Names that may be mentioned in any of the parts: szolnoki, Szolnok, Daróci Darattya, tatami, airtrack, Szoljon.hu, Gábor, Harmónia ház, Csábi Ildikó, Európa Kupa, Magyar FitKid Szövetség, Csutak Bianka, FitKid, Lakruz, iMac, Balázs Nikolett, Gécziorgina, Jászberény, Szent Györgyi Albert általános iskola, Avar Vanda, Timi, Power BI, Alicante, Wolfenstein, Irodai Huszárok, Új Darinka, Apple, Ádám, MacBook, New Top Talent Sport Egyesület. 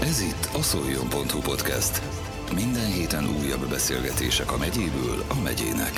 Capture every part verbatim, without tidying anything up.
Ez itt a szoljon pont hu podcast. Minden héten újabb beszélgetések a megyéből a megyének.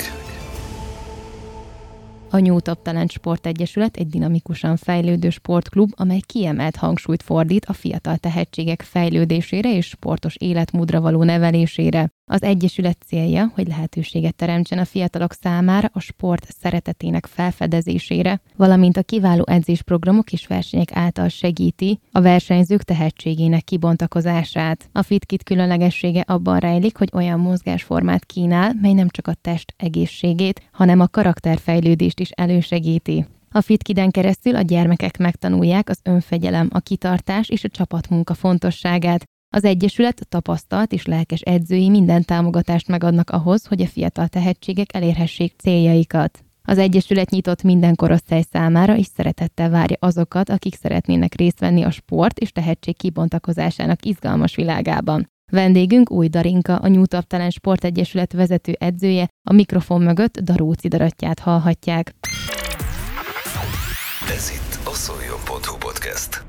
A New Top Talent Sport Egyesület egy dinamikusan fejlődő sportklub, amely kiemelt hangsúlyt fordít a fiatal tehetségek fejlődésére és sportos életmódra való nevelésére. Az Egyesület célja, hogy lehetőséget teremtsen a fiatalok számára a sport szeretetének felfedezésére, valamint a kiváló edzésprogramok és versenyek által segíti a versenyzők tehetségének kibontakozását. A FitKid különlegessége abban rejlik, hogy olyan mozgásformát kínál, mely nem csak a test egészségét, hanem a karakterfejlődést is elősegíti. A FitKiden keresztül a gyermekek megtanulják az önfegyelem, a kitartás és a csapatmunka fontosságát. Az Egyesület tapasztalt és lelkes edzői minden támogatást megadnak ahhoz, hogy a fiatal tehetségek elérhessék céljaikat. Az Egyesület nyitott minden korosztály számára, és szeretettel várja azokat, akik szeretnének részt venni a sport és tehetség kibontakozásának izgalmas világában. Vendégünk Új Darinka, a New Top Talent Sport Egyesület vezető edzője, a mikrofon mögött Daróci Darattyát hallhatják. Ez itt a szoljon pont hu podcast.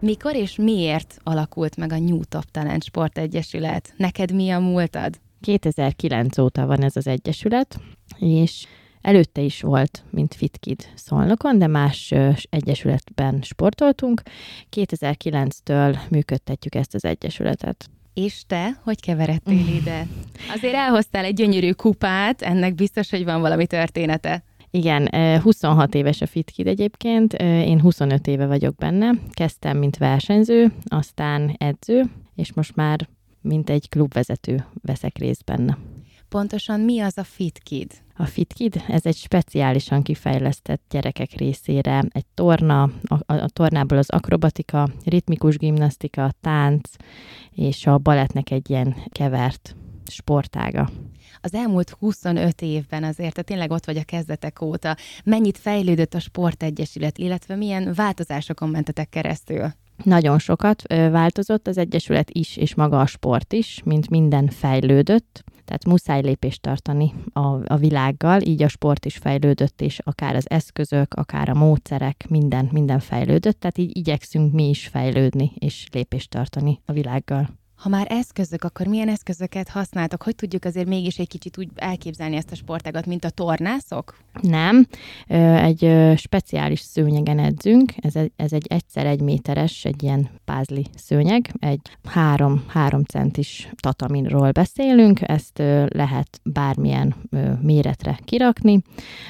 Mikor és miért alakult meg a New Top Talent Sport Egyesület? Neked mi a múltad? kétezer-kilenc óta van ez az egyesület, és előtte is volt, mint FitKid Szolnokon, de más egyesületben sportoltunk. kétezer-kilenctől működtetjük ezt az egyesületet. És te, hogy keveredtél ide? Azért elhoztál egy gyönyörű kupát, ennek biztos, hogy van valami története. Igen, huszonhat éves a FitKid egyébként, én huszonöt éve vagyok benne. Kezdtem, mint versenyző, aztán edző, és most már mint egy klubvezető veszek részt benne. Pontosan mi az a FitKid? A FitKid, ez egy speciálisan kifejlesztett gyerekek részére, egy torna, a, a tornából az akrobatika, ritmikus gimnasztika, tánc, és a balettnek egy ilyen kevert sportága. Az elmúlt huszonöt évben azért, tehát tényleg ott vagy a kezdetek óta, mennyit fejlődött a sportegyesület, illetve milyen változásokon mentetek keresztül? Nagyon sokat változott az egyesület is, és maga a sport is, mint minden fejlődött, tehát muszáj lépést tartani a, a világgal, így a sport is fejlődött, és akár az eszközök, akár a módszerek, minden, minden fejlődött, tehát így igyekszünk mi is fejlődni, és lépést tartani a világgal. Ha már eszközök, akkor milyen eszközöket használtok? Hogy tudjuk azért mégis egy kicsit úgy elképzelni ezt a sportágat, mint a tornászok? Nem. Egy speciális szőnyegen edzünk. Ez egy, ez egy egyszer egy méteres, egy ilyen pázli szőnyeg. Egy három, három centis tataminról beszélünk. Ezt lehet bármilyen méretre kirakni,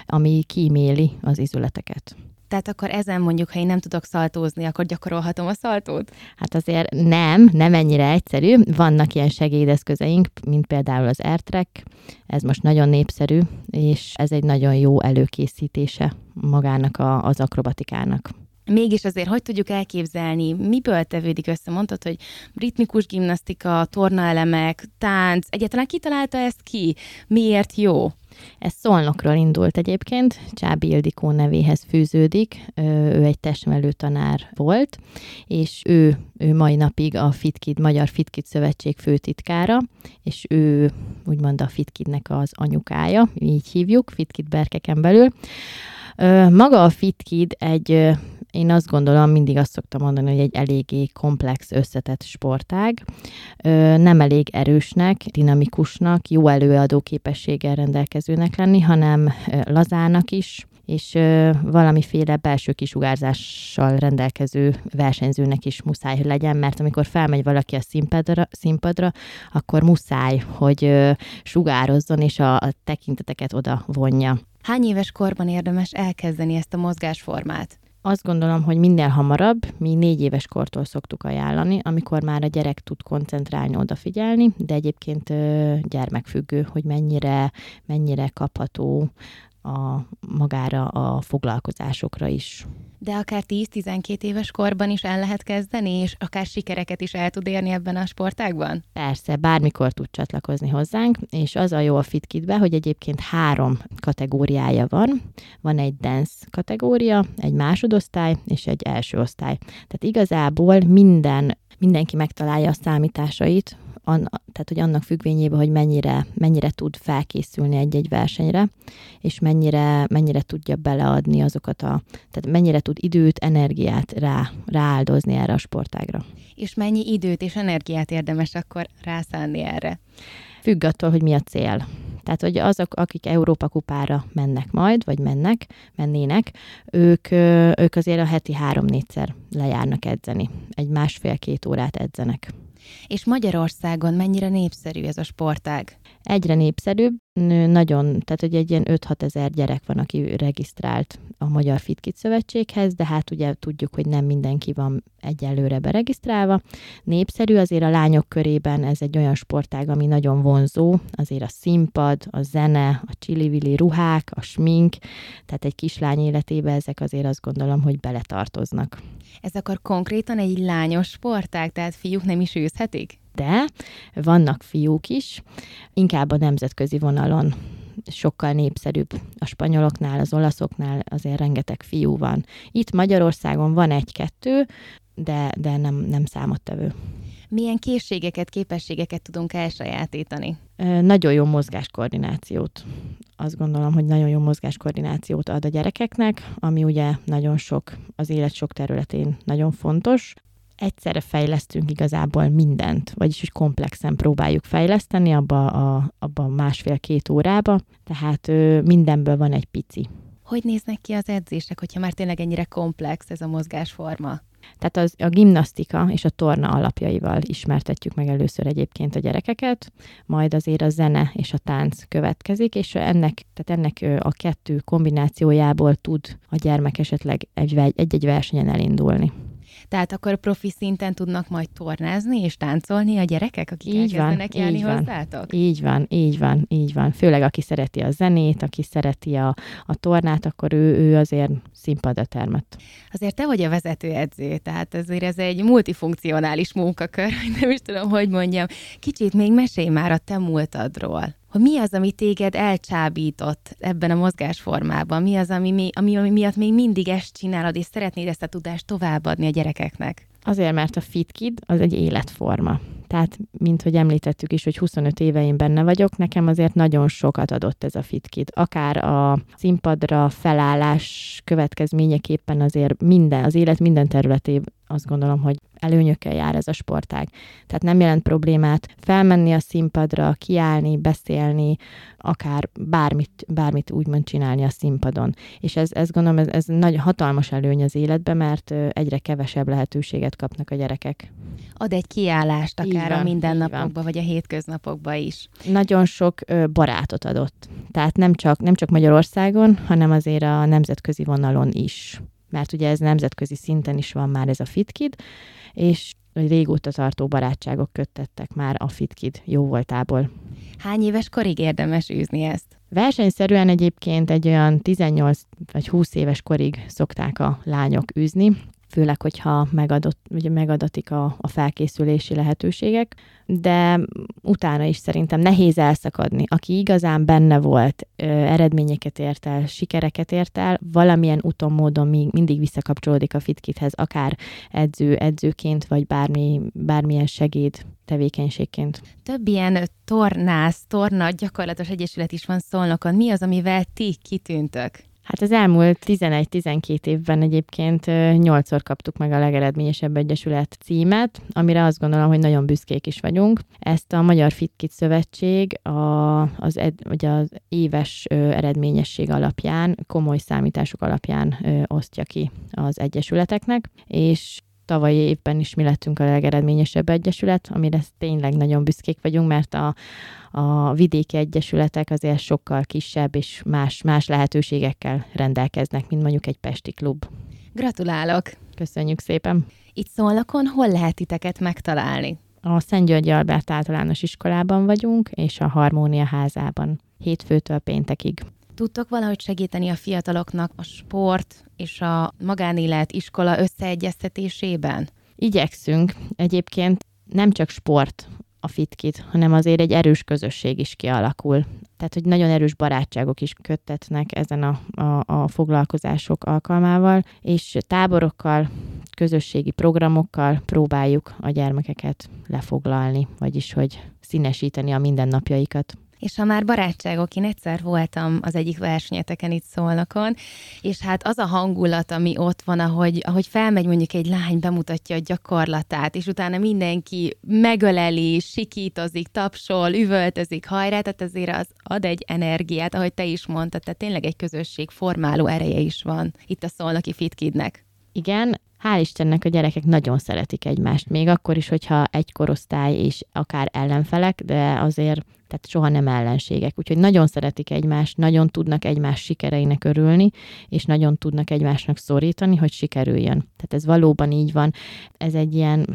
ami kíméli az izületeket. Tehát akkor ezen mondjuk, ha én nem tudok szaltózni, akkor gyakorolhatom a szaltót? Hát azért nem, nem ennyire egyszerű. Vannak ilyen segédeszközeink, mint például az airtrack, ez most nagyon népszerű, és ez egy nagyon jó előkészítése magának a, az akrobatikának. Mégis azért, hogy tudjuk elképzelni, miből tevődik össze? Mondtad, hogy ritmikus gimnasztika, tornaelemek, tánc, egyáltalán kitalálta ezt ki? Miért jó? Ez Szolnokról indult egyébként, Csábi Ildikó nevéhez fűződik, ő egy testnevelő tanár volt, és ő, ő mai napig a FitKid, Magyar FitKid Szövetség főtitkára, és ő úgymond a FitKidnek az anyukája, így hívjuk, FitKid berkeken belül. Maga a FitKid egy... Én azt gondolom, mindig azt szoktam mondani, hogy egy eléggé komplex, összetett sportág. Nem elég erősnek, dinamikusnak, jó előadó képességgel rendelkezőnek lenni, hanem lazának is, és valamiféle belső kisugárzással rendelkező versenyzőnek is muszáj, hogy legyen, mert amikor felmegy valaki a színpadra, színpadra akkor muszáj, hogy sugározzon, és a, a tekinteteket oda vonja. Hány éves korban érdemes elkezdeni ezt a mozgásformát? Azt gondolom, hogy minél hamarabb, mi négy éves kortól szoktuk ajánlani, amikor már a gyerek tud koncentrálni, odafigyelni, de egyébként gyermekfüggő, hogy mennyire, mennyire kapható a, magára a foglalkozásokra is. De akár tíz-tizenkét éves korban is el lehet kezdeni, és akár sikereket is el tud érni ebben a sportágban? Persze, bármikor tud csatlakozni hozzánk, és az a jó a FitKidben, hogy egyébként három kategóriája van. Van egy dance kategória, egy másodosztály és egy első osztály. Tehát igazából minden, mindenki megtalálja a számításait, an, tehát hogy annak függvényében, hogy mennyire, mennyire tud felkészülni egy-egy versenyre, és mennyire, mennyire tudja beleadni azokat a, tehát mennyire tud időt, energiát rá, rááldozni erre a sportágra. És mennyi időt és energiát érdemes akkor rászánni erre? Függ attól, hogy mi a cél. Tehát, hogy azok, akik Európa Kupára mennek majd, vagy mennek, mennének, ők, ők azért a heti három-négyszer lejárnak edzeni. Egy másfél-két órát edzenek. És Magyarországon mennyire népszerű ez a sportág? Egyre népszerűbb. Nagyon, tehát hogy egy ilyen öt-hat ezer gyerek van, aki regisztrált a Magyar FitKid Szövetséghez, de hát ugye tudjuk, hogy nem mindenki van egyelőre beregisztrálva. Népszerű, azért a lányok körében ez egy olyan sportág, ami nagyon vonzó, azért a színpad, a zene, a csili-vili ruhák, a smink, tehát egy kislány életében ezek azért azt gondolom, hogy beletartoznak. Ez akkor konkrétan egy lányos sportág, tehát fiúk nem is űzhetik? De vannak fiúk is, inkább a nemzetközi vonalon sokkal népszerűbb. A spanyoloknál, az olaszoknál azért rengeteg fiú van. Itt Magyarországon van egy-kettő, de, de nem, nem számottevő. Milyen készségeket, képességeket tudunk elsajátítani? Nagyon jó mozgáskoordinációt. Azt gondolom, hogy nagyon jó mozgáskoordinációt ad a gyerekeknek, ami ugye nagyon sok, az élet sok területén nagyon fontos. Egyszerre fejlesztünk igazából mindent, vagyis hogy komplexen próbáljuk fejleszteni abba a, abba másfél-két órába, tehát mindenből van egy pici. Hogy néznek ki az edzések, hogyha már tényleg ennyire komplex ez a mozgásforma? Tehát az, a gimnasztika és a torna alapjaival ismertetjük meg először egyébként a gyerekeket, majd azért a zene és a tánc következik, és ennek, tehát ennek a kettő kombinációjából tud a gyermek esetleg egy-egy versenyen elindulni. Tehát akkor profi szinten tudnak majd tornázni és táncolni a gyerekek, akik így elkezdenek van, járni így hozzátok? Van, így van, így van, így van. Főleg aki szereti a zenét, aki szereti a, a tornát, akkor ő, ő azért színpadra termett. Azért te vagy a vezetőedző, tehát azért ez egy multifunkcionális munkakör, nem is tudom, hogy mondjam. Kicsit még mesélj már a te múltadról. Hogy mi az, ami téged elcsábított ebben a mozgásformában? Mi az, ami, ami, ami miatt még mindig ezt csinálod, és szeretnéd ezt a tudást továbbadni a gyerekeknek? Azért, mert a FitKid az egy életforma. Tehát, mint hogy említettük is, hogy huszonöt éve én benne vagyok, nekem azért nagyon sokat adott ez a FitKid. Akár a színpadra felállás következményeképpen azért minden, az élet minden területében azt gondolom, hogy előnyökkel jár ez a sportág. Tehát nem jelent problémát felmenni a színpadra, kiállni, beszélni, akár bármit, bármit úgymond csinálni a színpadon. És ez, ez gondolom, ez, ez nagy hatalmas előny az életben, mert egyre kevesebb lehetőséget kapnak a gyerekek. Ad egy kiállást akár van, a mindennapokba, vagy a hétköznapokba is. Nagyon sok barátot adott. Tehát nem csak, nem csak Magyarországon, hanem azért a nemzetközi vonalon is. Mert ugye ez nemzetközi szinten is van már ez a FitKid, és régóta tartó barátságok köttettek már a FitKid jó voltából. Hány éves korig érdemes űzni ezt? Versenyszerűen egyébként egy olyan tizennyolc vagy húsz éves korig szokták a lányok űzni, főleg, hogyha megadott, ugye megadatik a, a felkészülési lehetőségek, de utána is szerintem nehéz elszakadni. Aki igazán benne volt, ö, eredményeket ért el, sikereket ért el, valamilyen úton, módon még mindig visszakapcsolódik a FitKidhez, akár edző, edzőként, vagy bármi, bármilyen segéd tevékenységként. Több ilyen tornász, torna gyakorlatos egyesület is van Szolnokon. Mi az, amivel ti kitűntök? Hát az elmúlt tizenegy-tizenkét évben egyébként nyolcszor kaptuk meg a legeredményesebb egyesület címet, amire azt gondolom, hogy nagyon büszkék is vagyunk. Ezt a Magyar FitKid Szövetség a, az, ed, ugye az éves eredményesség alapján, komoly számítások alapján ö, osztja ki az egyesületeknek, és tavalyi évben is mi lettünk a legeredményesebb egyesület, amire tényleg nagyon büszkék vagyunk, mert a, a vidéki egyesületek azért sokkal kisebb és más, más lehetőségekkel rendelkeznek, mint mondjuk egy pesti klub. Gratulálok! Köszönjük szépen! Itt Szolnokon hol lehet titeket megtalálni? A Szent Györgyi Albert általános iskolában vagyunk, és a Harmónia házában, hétfőtől péntekig. Tudtok valahogy segíteni a fiataloknak a sport és a magánélet iskola összeegyeztetésében? Igyekszünk. Egyébként nem csak sport a FitKid, hanem azért egy erős közösség is kialakul. Tehát, hogy nagyon erős barátságok is köttetnek ezen a, a, a foglalkozások alkalmával, és táborokkal, közösségi programokkal próbáljuk a gyermekeket lefoglalni, vagyis hogy színesíteni a mindennapjaikat. És ha már barátságok, én egyszer voltam az egyik versenyeteken itt Szolnokon, és hát az a hangulat, ami ott van, ahogy, ahogy felmegy mondjuk egy lány, bemutatja a gyakorlatát, és utána mindenki megöleli, sikítozik, tapsol, üvöltözik, hajrá, tehát azért az ad egy energiát, ahogy te is mondtad, tehát tényleg egy közösség formáló ereje is van itt a szolnoki FitKidnek. Igen, hál' Istennek a gyerekek nagyon szeretik egymást, még akkor is, hogyha egy korosztály és akár ellenfelek, de azért tehát soha nem ellenségek. Úgyhogy nagyon szeretik egymást, nagyon tudnak egymás sikereinek örülni, és nagyon tudnak egymásnak szorítani, hogy sikerüljön. Tehát ez valóban így van. Ez egy ilyen,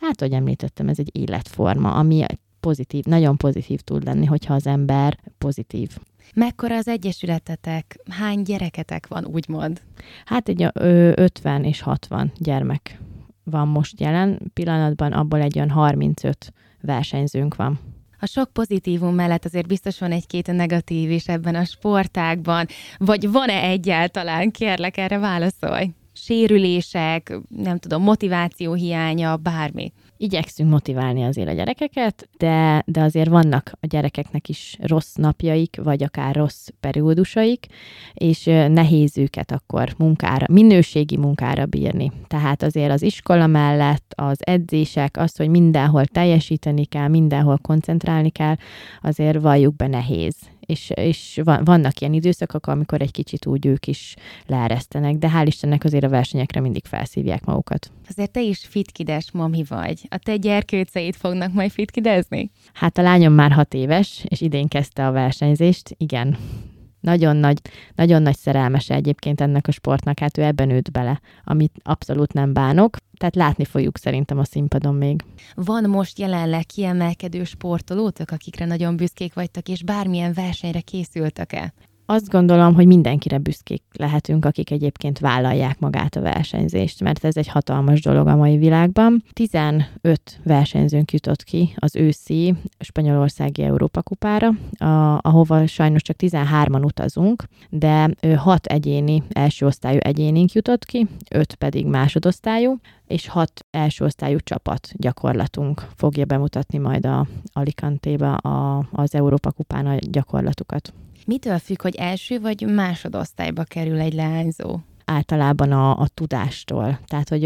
hát ahogy említettem, ez egy életforma, ami pozitív, nagyon pozitív tud lenni, hogyha az ember pozitív. Mekkora az egyesületetek? Hány gyereketek van, úgymond? Hát egy ötven és hatvan gyermek van most jelen pillanatban, abból egy olyan harmincöt versenyzőnk van. A sok pozitívum mellett azért biztos van egy-két negatív is ebben a sportágban, vagy van-e egyáltalán? Kérlek, erre válaszolj. Sérülések, nem tudom, motiváció hiánya, bármi. Igyekszünk motiválni azért a gyerekeket, de, de azért vannak a gyerekeknek is rossz napjaik, vagy akár rossz periódusaik, és nehéz őket akkor munkára, minőségi munkára bírni. Tehát azért az iskola mellett, az edzések, az, hogy mindenhol teljesíteni kell, mindenhol koncentrálni kell, azért valljuk be nehéz. És, és vannak ilyen időszakok, amikor egy kicsit úgy ők is leeresztenek, de hál' Istennek azért a versenyekre mindig felszívják magukat. Azért te is fitkides mami vagy. A te gyerkőceid fognak majd fitkidezni? Hát a lányom már hat éves, és idén kezdte a versenyzést, igen. Nagyon nagy, nagyon nagy szerelmese egyébként ennek a sportnak, hát ő ebben nőtt bele, amit abszolút nem bánok, tehát látni fogjuk szerintem a színpadon még. Van most jelenleg kiemelkedő sportolótok, akikre nagyon büszkék vagytok, és bármilyen versenyre készültök-e? Azt gondolom, hogy mindenkire büszkék lehetünk, akik egyébként vállalják magát a versenyzést, mert ez egy hatalmas dolog a mai világban. tizenöt versenyzőnk jutott ki az őszi spanyolországi Európa Kupára, ahova sajnos csak tizenhárman utazunk, de hat egyéni első osztályú egyénink jutott ki, öt pedig másodosztályú, és hat első osztályú csapat gyakorlatunk fogja bemutatni majd a Alicante-ba a, az Európa Kupán a gyakorlatukat. Mitől függ, hogy első vagy másodosztályba kerül egy leányzó? Általában a, a tudástól, tehát hogy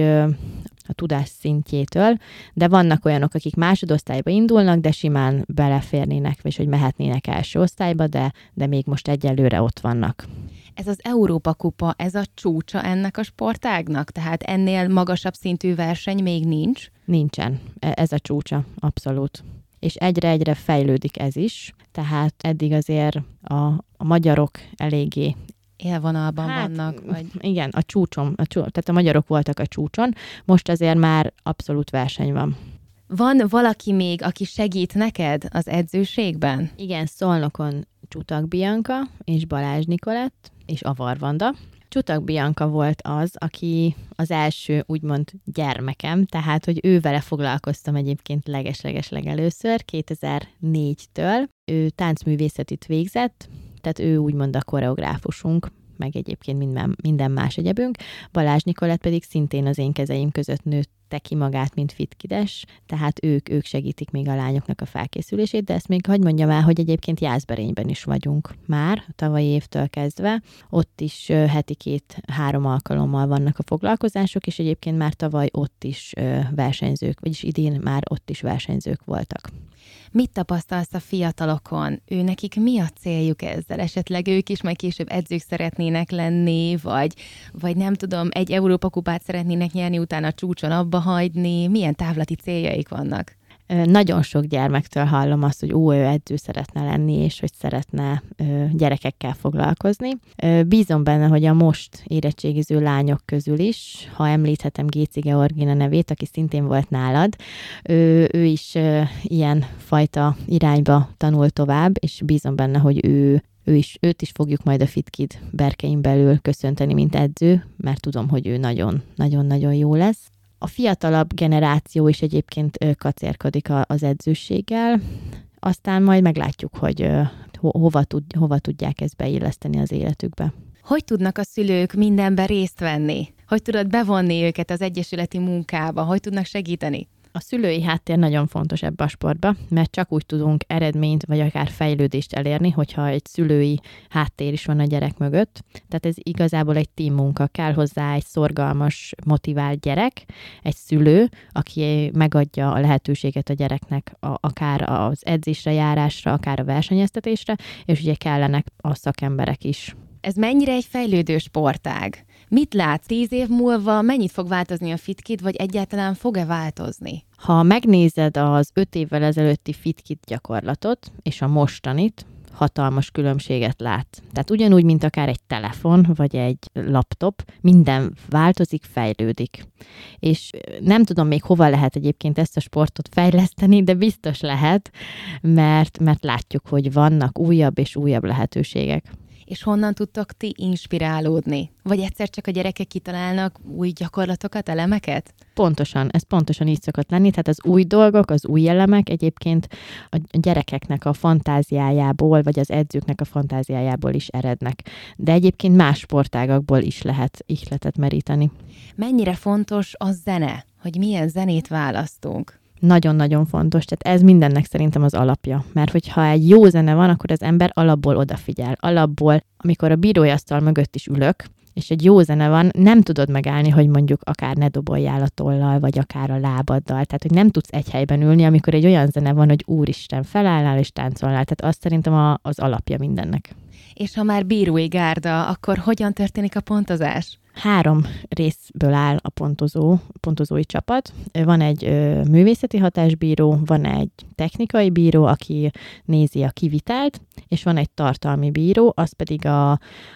a tudás szintjétől, de vannak olyanok, akik másodosztályba indulnak, de simán beleférnének, és hogy mehetnének első osztályba, de, de még most egyelőre ott vannak. Ez az Európa Kupa, ez a csúcsa ennek a sportágnak? Tehát ennél magasabb szintű verseny még nincs? Nincsen. Ez a csúcsa, abszolút. És egyre-egyre fejlődik ez is, tehát eddig azért a, a magyarok eléggé élvonalban hát, vannak. Vagy... Igen, a csúcson, a csú, tehát a magyarok voltak a csúcson, most azért már abszolút verseny van. Van valaki még, aki segít neked az edzőségben? Igen, Szolnokon Csutak Bianka és Balázs Nikolett és Avar Vanda. Csutak Bianka volt az, aki az első úgymond gyermekem, tehát hogy ővele foglalkoztam egyébként leges-leges legelőször, kétezer-négytől. Ő táncművészetit végzett, tehát ő úgymond a koreográfusunk, meg egyébként minden, minden más egyebünk. Balázs Nikolett pedig szintén az én kezeim között nőtte ki magát, mint fitkides, tehát ők, ők segítik még a lányoknak a felkészülését, de ezt még hagyd mondjam el, hogy egyébként Jászberényben is vagyunk már, tavalyi évtől kezdve. Ott is heti két-három alkalommal vannak a foglalkozások, és egyébként már tavaly ott is versenyzők, vagyis idén már ott is versenyzők voltak. Mit tapasztalsz a fiatalokon? Ő nekik mi a céljuk ezzel? Esetleg ők is majd később edzők szeretnének lenni, vagy, vagy nem tudom, egy Európa kupát szeretnének nyerni, utána csúcson abba hagyni. Milyen távlati céljaik vannak? Nagyon sok gyermektől hallom azt, hogy ó, ő edző szeretne lenni, és hogy szeretne gyerekekkel foglalkozni. Bízom benne, hogy a most érettségiző lányok közül is, ha említhetem Gécziorgina nevét, aki szintén volt nálad, ő, ő is ilyen fajta irányba tanul tovább, és bízom benne, hogy ő, ő is, őt is fogjuk majd a FitKid berkein belül köszönteni, mint edző, mert tudom, hogy ő nagyon-nagyon-nagyon jó lesz. A fiatalabb generáció is egyébként kacérkodik az edzőséggel, aztán majd meglátjuk, hogy hova, tud, hova tudják ezt beilleszteni az életükbe. Hogy tudnak a szülők mindenben részt venni? Hogy tudod bevonni őket az egyesületi munkába? Hogy tudnak segíteni? A szülői háttér nagyon fontos ebben a sportban, mert csak úgy tudunk eredményt, vagy akár fejlődést elérni, hogyha egy szülői háttér is van a gyerek mögött. Tehát ez igazából egy team munka. Kell hozzá egy szorgalmas, motivált gyerek, egy szülő, aki megadja a lehetőséget a gyereknek a, akár az edzésre járásra, akár a versenyeztetésre, és ugye kellenek a szakemberek is. Ez mennyire egy fejlődő sportág? Mit látsz? Tíz év múlva mennyit fog változni a FitKid, vagy egyáltalán fog-e változni? Ha megnézed az öt évvel ezelőtti FitKid gyakorlatot, és a mostanit, hatalmas különbséget lát. Tehát ugyanúgy, mint akár egy telefon, vagy egy laptop, minden változik, fejlődik. És nem tudom még hova lehet egyébként ezt a sportot fejleszteni, de biztos lehet, mert, mert látjuk, hogy vannak újabb és újabb lehetőségek. És honnan tudtok ti inspirálódni? Vagy egyszer csak a gyerekek kitalálnak új gyakorlatokat, elemeket? Pontosan, ez pontosan így szokott lenni, tehát az új dolgok, az új elemek egyébként a gyerekeknek a fantáziájából, vagy az edzőknek a fantáziájából is erednek. De egyébként más sportágakból is lehet ihletet meríteni. Mennyire fontos a zene, hogy milyen zenét választunk? Nagyon-nagyon fontos, tehát ez mindennek szerintem az alapja, mert hogyha egy jó zene van, akkor az ember alapból odafigyel, alapból, amikor a bírói asztal mögött is ülök, és egy jó zene van, nem tudod megállni, hogy mondjuk akár ne doboljál a tollal, vagy akár a lábaddal, tehát hogy nem tudsz egy helyben ülni, amikor egy olyan zene van, hogy úristen, felállnál és táncolnál, tehát az szerintem a, az alapja mindennek. És ha már bírói gárda, akkor hogyan történik a pontozás? Három részből áll a pontozó, pontozói csapat. Van egy ö, művészeti hatásbíró, van egy technikai bíró, aki nézi a kivitelt, és van egy tartalmi bíró, az pedig a,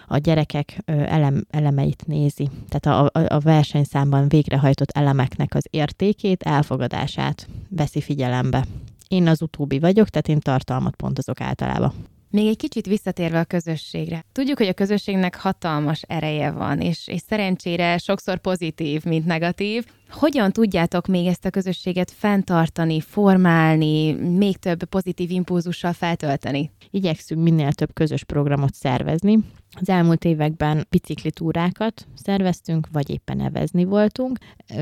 a gyerekek ö, elem, elemeit nézi. Tehát a, a, a versenyszámban végrehajtott elemeknek az értékét, elfogadását veszi figyelembe. Én az utóbbi vagyok, tehát én tartalmat pontozok általában. Még egy kicsit visszatérve a közösségre. Tudjuk, hogy a közösségnek hatalmas ereje van, és, és szerencsére sokszor pozitív, mint negatív. Hogyan tudjátok még ezt a közösséget fenntartani, formálni, még több pozitív impulzussal feltölteni? Igyekszünk minél több közös programot szervezni. Az elmúlt években biciklitúrákat szerveztünk, vagy éppen evezni voltunk,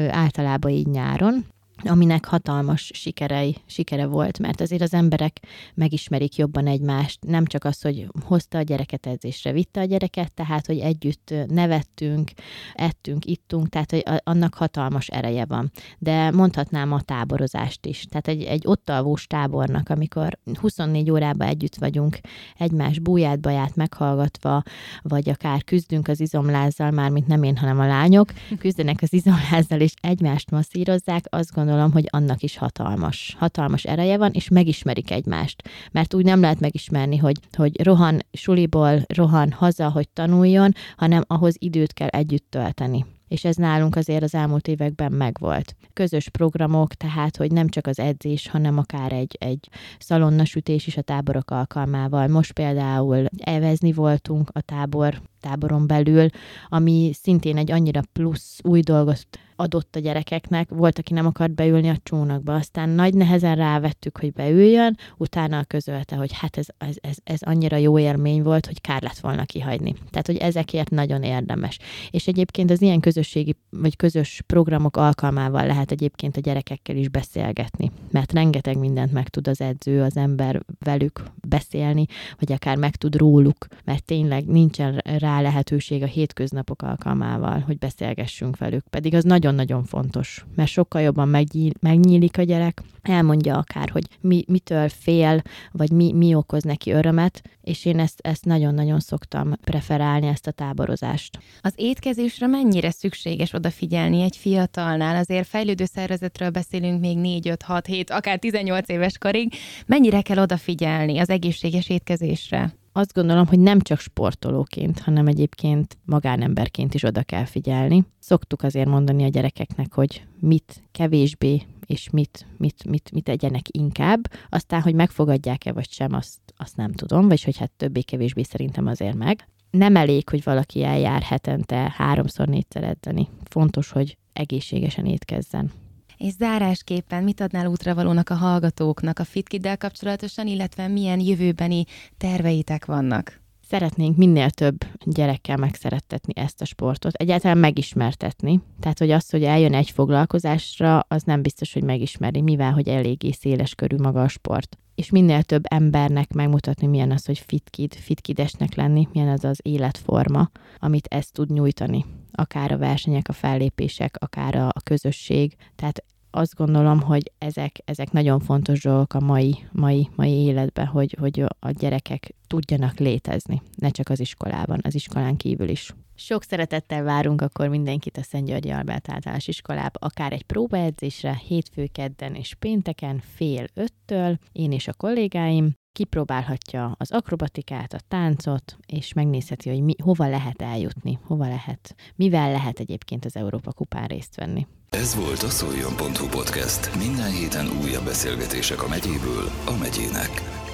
általában így nyáron, aminek hatalmas sikerei, sikere volt, mert azért az emberek megismerik jobban egymást, nem csak az, hogy hozta a gyereket edzésre, vitte a gyereket, tehát, hogy együtt nevettünk, ettünk, ittunk, tehát, hogy annak hatalmas ereje van. De mondhatnám a táborozást is, tehát egy, egy ottalvós tábornak, amikor huszonnégy órában együtt vagyunk, egymás búját, baját meghallgatva, vagy akár küzdünk az izomlázzal, mármint nem én, hanem a lányok, küzdenek az izomlázzal, és egymást masszírozzák, azt gondolom, Gondolom, hogy annak is hatalmas, hatalmas ereje van, és megismerik egymást. Mert úgy nem lehet megismerni, hogy, hogy rohan suliból, rohan haza, hogy tanuljon, hanem ahhoz időt kell együtt tölteni. És ez nálunk azért az elmúlt években megvolt. Közös programok, tehát, hogy nem csak az edzés, hanem akár egy, egy szalonnasütés is a táborok alkalmával. Most például elvezni voltunk a tábor, táboron belül, ami szintén egy annyira plusz új dolgot adott a gyerekeknek, volt, aki nem akart beülni a csónakba, aztán nagy nehezen rávettük, hogy beüljön, utána közölte, hogy hát ez, ez, ez, ez annyira jó élmény volt, hogy kár lett volna kihagyni. Tehát, hogy ezekért nagyon érdemes. És egyébként az ilyen közösségi, vagy közös programok alkalmával lehet egyébként a gyerekekkel is beszélgetni, mert rengeteg mindent meg tud az edző, az ember velük beszélni, vagy akár meg tud róluk, mert tényleg nincsen rá lehetőség a hétköznapok alkalmával, hogy beszélgessünk velük. Pedig az nagyon nagyon fontos, mert sokkal jobban megnyíl, megnyílik a gyerek, elmondja akár, hogy mi, mitől fél, vagy mi, mi okoz neki örömet, és én ezt, ezt nagyon-nagyon szoktam preferálni, ezt a táborozást. Az étkezésre mennyire szükséges odafigyelni egy fiatalnál? Azért fejlődő szervezetről beszélünk még négy, öt, hat, hét, akár tizennyolc éves korig. Mennyire kell odafigyelni az egészséges étkezésre? Azt gondolom, hogy nem csak sportolóként, hanem egyébként magánemberként is oda kell figyelni. Szoktuk azért mondani a gyerekeknek, hogy mit kevésbé, és mit, mit, mit, mit egyenek inkább. Aztán, hogy megfogadják-e vagy sem, azt, azt nem tudom, vagyis hogy hát többé-kevésbé szerintem azért meg. nem elég, hogy valaki eljár hetente háromszor, négyszer edzeni. Fontos, hogy egészségesen étkezzen. És zárásképpen mit adnál útravalónak a hallgatóknak a FitKiddel kapcsolatosan, illetve milyen jövőbeni terveitek vannak? Szeretnénk minél több gyerekkel megszerettetni ezt a sportot, egyáltalán megismertetni. Tehát, hogy az, hogy eljön egy foglalkozásra, az nem biztos, hogy megismeri, mivel, hogy eléggé széles körű maga a sport. És minél több embernek megmutatni, milyen az, hogy fitkid, fitkidesnek lenni, milyen az az életforma, amit ez tud nyújtani. Akár a versenyek, a fellépések, akár a közösség. Tehát azt gondolom, hogy ezek, ezek nagyon fontos dolgok a mai, mai, mai életben, hogy, hogy a gyerekek tudjanak létezni, ne csak az iskolában, az iskolán kívül is. Sok szeretettel várunk akkor mindenkit a Szent Györgyi Albert általános iskolába, akár egy próbaedzésre, hétfő, kedden és pénteken fél öttől, én és a kollégáim, kipróbálhatja az akrobatikát, a táncot, és megnézheti, hogy mi, hova lehet eljutni, hova lehet, mivel lehet egyébként az Európa Kupán részt venni. Ez volt a szoljon pont hu podcast. Minden héten újabb beszélgetések a megyéből a megyének.